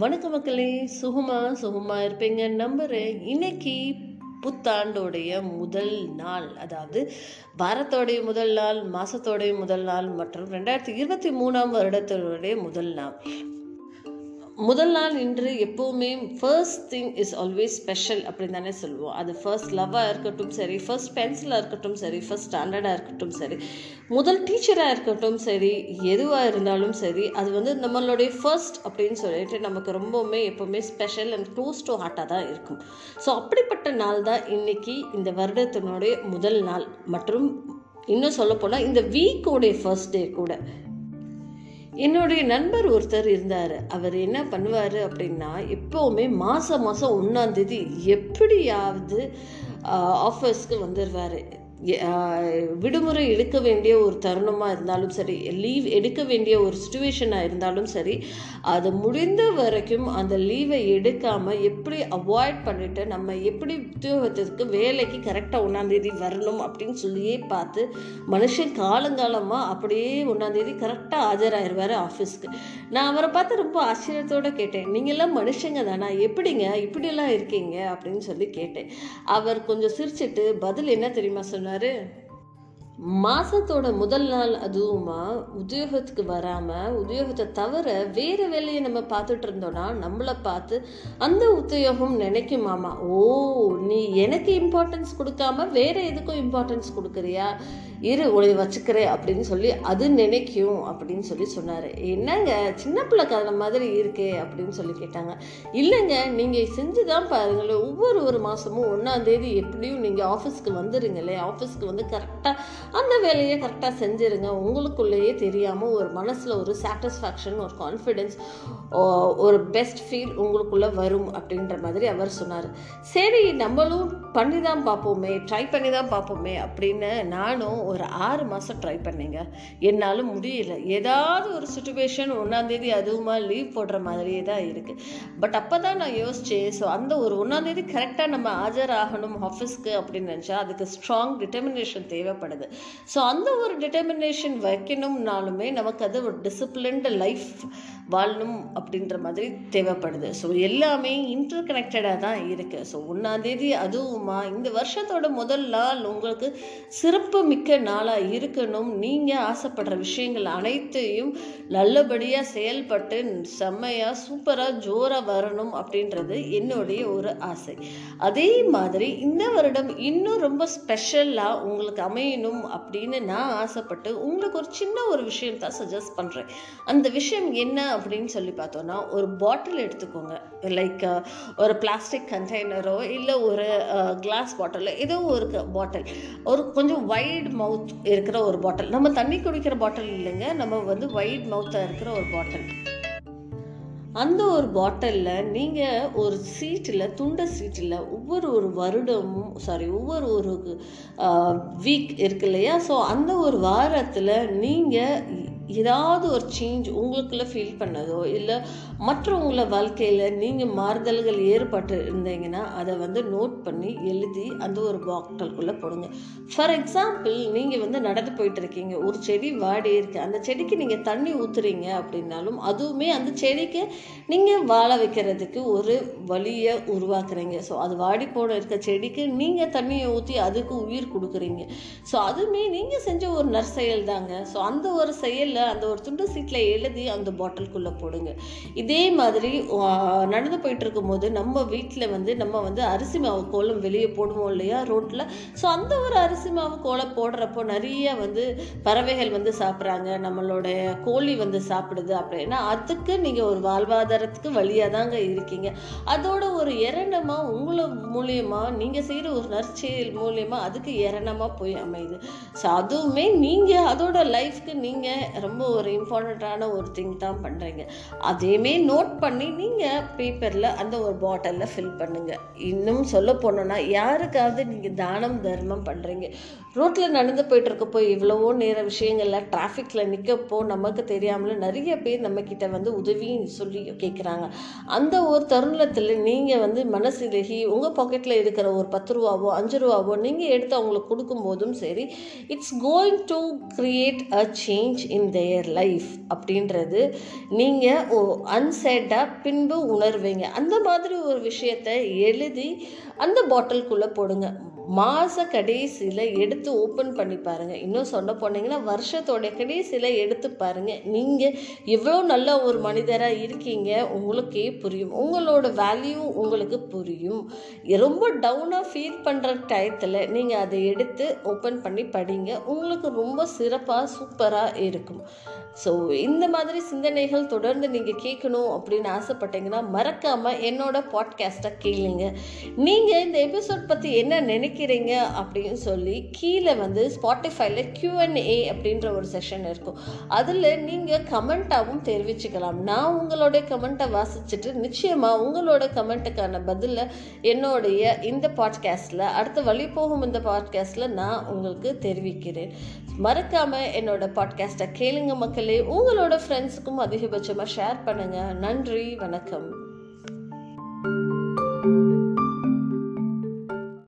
வணக்க மக்களே, சுகமாக இருப்பீங்க நம்புகிறேன். இன்னைக்கு புத்தாண்டோடைய முதல் நாள், அதாவது வாரத்தோடைய முதல் நாள், மாதத்தோடைய முதல் நாள் மற்றும் 2023 வருடத்தோடைய முதல் நாள். இன்று எப்போவுமே first thing is always special அப்படின்னு தானே சொல்லுவோம். அது ஃபர்ஸ்ட் லவ்வாக இருக்கட்டும் சரி, ஃபர்ஸ்ட் பென்சிலாக இருக்கட்டும் சரி, ஃபர்ஸ்ட் ஸ்டாண்டர்டாக இருக்கட்டும் சரி, முதல் டீச்சராக இருக்கட்டும் சரி, எதுவாக இருந்தாலும் சரி, அது வந்து நம்மளுடைய ஃபர்ஸ்ட் அப்படின்னு சொல்லிட்டு நமக்கு ரொம்பவுமே எப்போவுமே ஸ்பெஷல் அண்ட் க்ளோஸ் டு ஹார்ட்டாக தான் இருக்கும். ஸோ அப்படிப்பட்ட நாள் தான் இன்றைக்கி, இந்த வருடத்தினுடைய முதல் நாள் மற்றும் இன்னும் சொல்லப்போனால் இந்த வீக்கோடைய ஃபர்ஸ்ட் டே கூட. என்னுடைய நண்பர் ஒருத்தர் இருந்தார். அவர் என்ன பண்ணுவார் அப்படின்னா, எப்போவுமே மாதம் 1ஆம் தேதி எப்படியாவது ஆஃபீஸ்க்கு வந்துடுவார். விடுமுறை எடுக்க வேண்டிய ஒரு தருணமாக இருந்தாலும் சரி, லீவ் எடுக்க வேண்டிய ஒரு சுச்சுவேஷனாக இருந்தாலும் சரி, அது முடிந்த வரைக்கும் அந்த லீவை எடுக்காமல் எப்படி அவாய்ட் பண்ணிவிட்டு நம்ம எப்படி உத்தியோகத்திற்கு வேலைக்கு கரெக்டாக 1ஆம் தேதி வரணும் அப்படின்னு சொல்லியே பார்த்து மனுஷன் காலங்காலமாக அப்படியே 1ஆம் தேதி கரெக்டாக ஆஜராகிடுவார் ஆஃபீஸ்க்கு. நான் அவரை பார்த்து ரொம்ப ஆச்சரியத்தோடு கேட்டேன், நீங்கள்லாம் மனுஷங்க தானா, எப்படிங்க இப்படியெல்லாம் இருக்கீங்க அப்படின்னு சொல்லி கேட்டேன். அவர் கொஞ்சம் சிரிச்சிட்டு பதில் என்ன தெரியுமா சொன்னார், மாசத்தோட முதல் நாள் அதுவுமா உத்தியோகத்துக்கு வராம, உத்தியோகத்தை தவிர வேற வேலையை நம்ம பார்த்துட்டு இருந்தோம்னா நம்மளை பார்த்து அந்த உத்தியோகம் நினைக்குமாமா, ஓ நீ எனக்கு இம்பார்ட்டன்ஸ் கொடுக்காம வேற எதுக்கும் இம்பார்ட்டன்ஸ் கொடுக்குறியா, இரு உடைய வச்சுக்கிறேன் அப்படின்னு சொல்லி அது நினைக்கும் அப்படின்னு சொல்லி சொன்னார். என்னங்க சின்ன பிள்ளை கதை மாதிரி இருக்கே அப்படின்னு சொல்லி கேட்டாங்க. இல்லைங்க, நீங்கள் செஞ்சுதான் பாருங்களேன், ஒவ்வொரு மாதமும் 1ஆம் தேதி எப்படியும் நீங்கள் ஆஃபீஸ்க்கு வந்துடுங்களே, ஆஃபீஸ்க்கு வந்து கரெக்டாக அந்த வேலையை கரெக்டாக செஞ்சுருங்க. உங்களுக்குள்ளேயே தெரியாமல் ஒரு மனசில் ஒரு சாட்டிஸ்ஃபேக்ஷன், ஒரு கான்ஃபிடென்ஸ், ஒரு பெஸ்ட் ஃபீல் உங்களுக்குள்ளே வரும் அப்படின்ற மாதிரி அவர் சொன்னார். சரி நம்மளும் பண்ணி தான் பார்ப்போமே, ட்ரை பண்ணி தான் பார்ப்போமே அப்படின்னு நானும் ஒரு 6 மாதம் ட்ரை பண்ணிங்க. என்னால் முடியல. ஏதாவது ஒரு சுச்சுவேஷன் 1ஆம் தேதி அதுவுமா லீவ் போடுற மாதிரியே தான் இருக்குது. பட் அப்போ தான் நான் யோசித்தேன், ஸோ அந்த ஒரு 1ஆம் தேதி கரெக்டாக நம்ம ஆஜராகணும் ஆஃபீஸ்க்கு அப்படின்னு நினச்சா அதுக்கு ஸ்ட்ராங் டிட்டர்மினேஷன் தேவைப்படுது. ஸோ அந்த ஒரு டிட்டர்மினேஷன் வைக்கணும்னாலுமே நமக்கு அது ஒரு டிசிப்ளின்டு லைஃப் வாழணும் அப்படின்ற மாதிரி தேவைப்படுது. ஸோ எல்லாமே இன்டர் கனெக்டடாக தான் இருக்குது. ஸோ 1ஆம் தேதி அதுவுமா இந்த வருஷத்தோட முதல் நாள் உங்களுக்கு சிறப்பு மிக்க நாளாக இருக்கணும். நீங்கள் ஆசைப்படுற விஷயங்கள் அனைத்தையும் நல்லபடியாக செயல்பட்டு செம்மையாக சூப்பராக ஜோராக வரணும் அப்படின்றது என்னுடைய ஒரு ஆசை. அதே மாதிரி இந்த வருடம் இன்னும் ரொம்ப ஸ்பெஷலாக உங்களுக்கு அமையணும் அப்படின்னு நான் ஆசைப்பட்டு உங்களுக்கு ஒரு சின்ன ஒரு விஷயம் தான் சஜஸ்ட் பண்ணுறேன். அந்த விஷயம் என்ன அப்படின்னு சொல்லி பார்த்தோன்னா, ஒரு பாட்டில் எடுத்துக்கோங்க. லைக் ஒரு பிளாஸ்டிக் கண்டெய்னரோ இல்லை ஒரு கிளாஸ் பாட்டிலோ ஏதோ ஒரு பாட்டில், ஒரு கொஞ்சம் வைட் மவுத் இருக்கிற ஒரு பாட்டில். நம்ம தண்ணி குடிக்கிற பாட்டில் இல்லைங்க, நம்ம வந்து வைட் மவுத்தாக இருக்கிற ஒரு பாட்டில். அந்த ஒரு பாட்டிலில் நீங்கள் ஒரு சீட்டில், துண்டை சீட்டில் ஒவ்வொரு வீக் இருக்கு இல்லையா, ஸோ அந்த ஒரு வாரத்தில் நீங்கள் ஏதாவது ஒரு சேஞ்ச் உங்களுக்குள்ளே ஃபீல் பண்ணதோ இல்லை மற்றவங்கள வாழ்க்கையில் நீங்கள் மாறுதல்கள் ஏற்பட்டு இருந்தீங்கன்னா அதை வந்து நோட் பண்ணி எழுதி அந்த ஒரு பாட்டிலுக்குள்ளே போடுங்க. ஃபார் எக்ஸாம்பிள், நீங்கள் வந்து நடந்து போயிட்டுருக்கீங்க, ஒரு செடி வாடி இருக்குது, அந்த செடிக்கு நீங்கள் தண்ணி ஊற்றுறீங்க அப்படின்னாலும் அதுவுமே அந்த செடிக்கு நீங்கள் வாழ வைக்கிறதுக்கு ஒரு வழியை உருவாக்குறீங்க. ஸோ அது வாடி போட இருக்க செடிக்கு நீங்கள் தண்ணியை ஊற்றி அதுக்கு உயிர் கொடுக்குறீங்க. ஸோ அதுவுமே நீங்கள் செஞ்ச ஒரு நற்செயல் தாங்க. ஸோ அந்த ஒரு செயலில் அந்த ஒரு துண்டு சீட்டில் எழுதி அந்த பாட்டிலுக்குள்ளே போடுங்க. இதே மாதிரி நடந்து போயிட்டு இருக்கும் போது நம்ம வீட்டில் வந்து நம்ம வந்து அரிசி மாவு கோலம் வெளியே போடுவோம் இல்லையா ரோட்டில். ஸோ அந்த ஒரு அரிசி மாவு கோலம் போடுறப்போ நிறைய வந்து பறவைகள் வந்து சாப்பிட்றாங்க, நம்மளுடைய கோழி வந்து சாப்பிடுது அப்படின்னா அதுக்கு நீங்கள் ஒரு வாழ்வாதாரத்துக்கு வழியாக தாங்க இருக்கீங்க. அதோட ஒரு இரணமாக உங்களை மூலியமாக நீங்கள் செய்கிற ஒரு நற்செயல் மூலியமாக அதுக்கு இரணமாக போய் அமையுது. ஸோ அதுவுமே நீங்கள் அதோட லைஃப்க்கு நீங்கள் ரொம்ப ஒரு இம்பார்ட்டண்ட்டான ஒரு திங் தான் பண்ணுறீங்க. அதையுமே நோட் பண்ணி நீங்கள் பேப்பரில் அந்த ஒரு பாட்டிலில் ஃபில் பண்ணுங்கள். இன்னும் சொல்ல போனோன்னா, யாருக்காவது நீங்கள் தானம் தர்மம் பண்ணுறீங்க. ரோட்டில் நடந்து போய்ட்டுருக்கப்போ எவ்வளவோ நேர விஷயங்களில் டிராஃபிக்கில் நிற்கப்போ நமக்கு தெரியாமல் நிறைய பேர் நம்மக்கிட்ட வந்து உதவின்னு சொல்லி கேட்குறாங்க. அந்த ஒரு தருணத்தில் நீங்கள் வந்து மனசிலகி உங்கள் பாக்கெட்டில் இருக்கிற ஒரு 10 ரூபாவோ 5 ரூபாவோ நீங்கள் எடுத்து அவங்களுக்கு கொடுக்கும்போதும் சரி, it's going to create a change in their life அப்படின்றது நீங்கள் அன்சேட்டாக பின்பு உணர்வீங்க. அந்த மாதிரி ஒரு விஷயத்தை எழுதி அந்த பாட்டிலுக்குள்ளே போடுங்க. மாத கடைசியில் எடுத்து ஓப்பன் பண்ணி பாருங்கள். இன்னும் சொல்ல போனீங்கன்னா வருஷத்தோடைய கடைசியில் எடுத்து பாருங்கள். நீங்கள் எவ்வளோ நல்ல ஒரு மனிதராக இருக்கீங்க உங்களுக்கே புரியும், உங்களோட வேல்யூ உங்களுக்கு புரியும். ரொம்ப டவுனாக ஃபீல் பண்ணுற டயத்தில் நீங்கள் அதை எடுத்து ஓப்பன் பண்ணி படிங்க, உங்களுக்கு ரொம்ப சிறப்பாக சூப்பராக இருக்கும். ஸோ இந்த மாதிரி சிந்தனைகள் தொடர்ந்து நீங்கள் கேட்கணும் அப்படின்னு ஆசைப்பட்டீங்கன்னா மறக்காமல் என்னோடய பாட்காஸ்ட்டை கேளுங்க. நீங்கள் இந்த எபிசோட் பற்றி என்ன நினைக்கிறீங்க அப்படின்னு சொல்லி கீழே வந்து ஸ்பாட்டிஃபைல Q&A அப்படின்ற ஒரு செக்ஷன் இருக்கும், அதில் நீங்கள் கமெண்ட்டாகவும் தெரிவிச்சுக்கலாம். நான் உங்களுடைய கமெண்ட்டை வாசிச்சுட்டு நிச்சயமாக உங்களோட கமெண்ட்டுக்கான பதிலை என்னுடைய இந்த பாட்காஸ்ட்டில், அடுத்த வழி போகும் இந்த பாட்காஸ்ட்டில் நான் உங்களுக்கு தெரிவிக்கிறேன். மறக்காமல் என்னோட பாட்காஸ்ட்டை கேளுங்க மக்கள். உங்களோட ஃப்ரெண்ட்ஸுக்கும் அதிகபட்சமாக ஷேர் பண்ணுங்க. நன்றி, வணக்கம்.